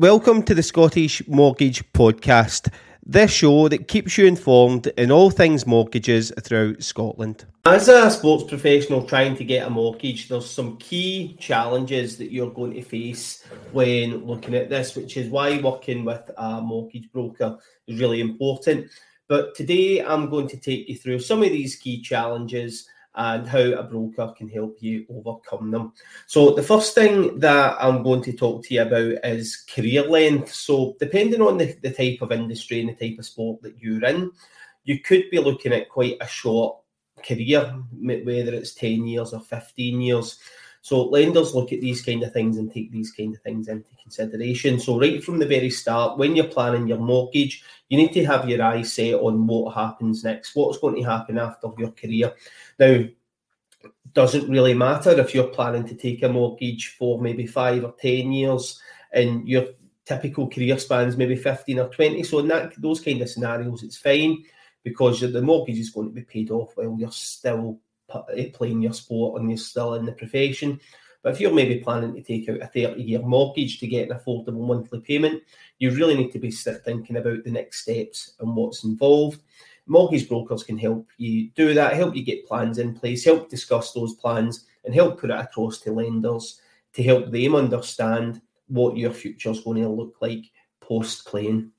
Welcome to the Scottish Mortgage Podcast, this show that keeps you informed in all things mortgages throughout Scotland. As a sports professional trying to get a mortgage, there's some key challenges that you're going to face when looking at this, which is why working with a mortgage broker is really important. But today I'm going to take you through some of these key challenges and how a broker can help you overcome them. So the first thing that I'm going to talk to you about is career length. So depending on the type of industry and the type of sport that you're in, you could be looking at quite a short career, whether it's 10 years or 15 years. So lenders look at these kind of things and take these kind of things into consideration. So right from the very start, when you're planning your mortgage, you need to have your eyes set on what happens next, what's going to happen after your career. Now, it doesn't really matter if you're planning to take a mortgage for maybe 5 or 10 years and your typical career spans maybe 15 or 20. So in those kind of scenarios, it's fine because the mortgage is going to be paid off while you're still playing your sport and you're still in the profession. But if you're maybe planning to take out a 30-year mortgage to get an affordable monthly payment, you really need to be thinking about the next steps and what's involved. Mortgage brokers can help you do that, help you get plans in place, help discuss those plans and help put it across to lenders to help them understand what your future is going to look like post-playing.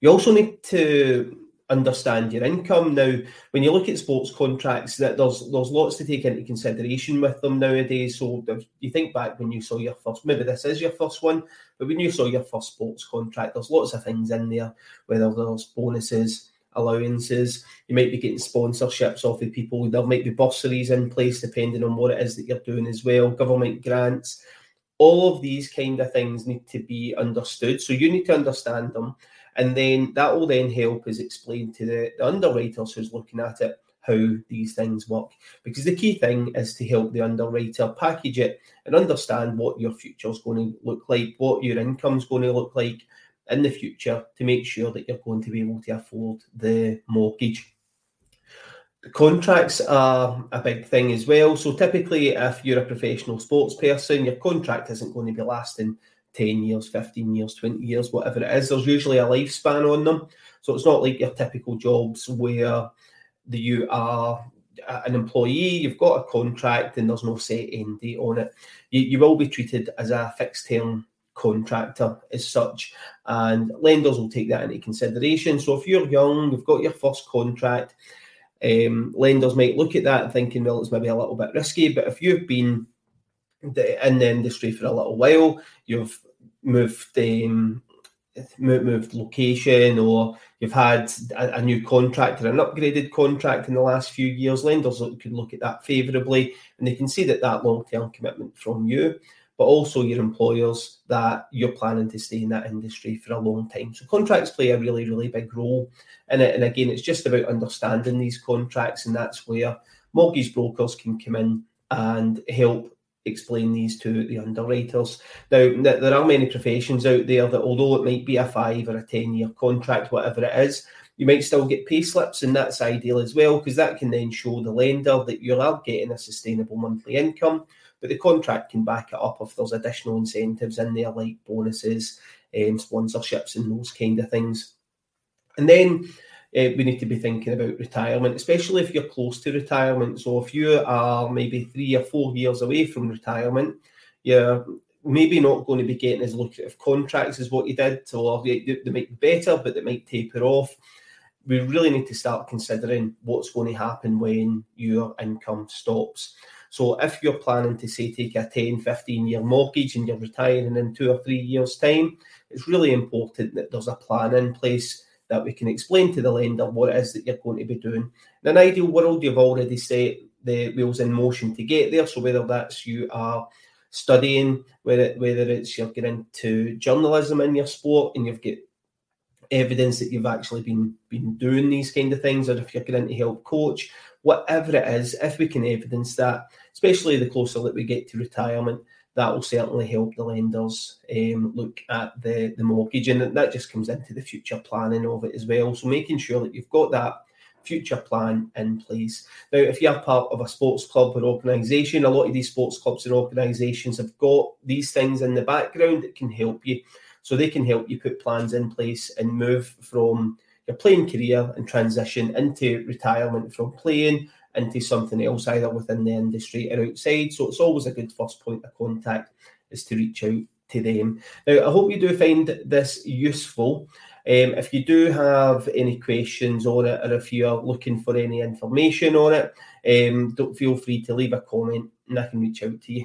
You also need to understand your income. Now, when you look at sports contracts, that there's lots to take into consideration with them nowadays. So if you think back when you saw your first, maybe this is your first one, but when you saw your first sports contract, there's lots of things in there, whether there's bonuses, allowances, you might be getting sponsorships off of people, there might be bursaries in place depending on what it is that you're doing as well, government grants. All of these kind of things need to be understood. So you need to understand them. And then that will then help us explain to the underwriters who's looking at it how these things work. Because the key thing is to help the underwriter package it and understand what your future is going to look like, what your income is going to look like in the future to make sure that you're going to be able to afford the mortgage. Contracts are a big thing as well. So typically, if you're a professional sports person, your contract isn't going to be lasting 10 years, 15 years, 20 years, whatever it is. There's usually a lifespan on them. So it's not like your typical jobs where you are an employee, you've got a contract and there's no set end date on it. You will be treated as a fixed term contractor as such, and lenders will take that into consideration. So if you're young, you've got your first contract, lenders might look at that and thinking, well, it's maybe a little bit risky, but if you've been in the industry for a little while, you've moved location, or you've had a new contract or an upgraded contract in the last few years, lenders could look at that favourably and they can see that long-term commitment from you, but also your employers that you're planning to stay in that industry for a long time. So contracts play a really, really big role in it. And again, it's just about understanding these contracts, and that's where mortgage brokers can come in and help explain these to the underwriters. Now, there are many professions out there that although it might be a 5 or a 10 year contract, whatever it is, you might still get pay slips, and that's ideal as well because that can then show the lender that you are getting a sustainable monthly income, but the contract can back it up if there's additional incentives in there like bonuses, sponsorships and those kind of things. And then we need to be thinking about retirement, especially if you're close to retirement. So if you are maybe 3 or 4 years away from retirement, you're maybe not going to be getting as lucrative contracts as what you did, or they might be better, but they might taper off. We really need to start considering what's going to happen when your income stops. So if you're planning to, say, take a 10, 15-year mortgage and you're retiring in 2 or 3 years' time, it's really important that there's a plan in place that we can explain to the lender what it is that you're going to be doing. In an ideal world, you've already set the wheels in motion to get there. So whether that's you are studying, whether it's you're getting into journalism in your sport and you've got evidence that you've actually been doing these kind of things, or if you're getting to help coach, whatever it is, if we can evidence that, especially the closer that we get to retirement, that will certainly help the lenders look at the mortgage, and that just comes into the future planning of it as well. So making sure that you've got that future plan in place. Now, if you're part of a sports club or organisation, a lot of these sports clubs and organisations have got these things in the background that can help you. So they can help you put plans in place and move from your playing career and transition into retirement from playing into something else, either within the industry or outside. So it's always a good first point of contact is to reach out to them. Now, I hope you do find this useful. If you do have any questions on it, or if you're looking for any information on it, don't feel free to leave a comment and I can reach out to you.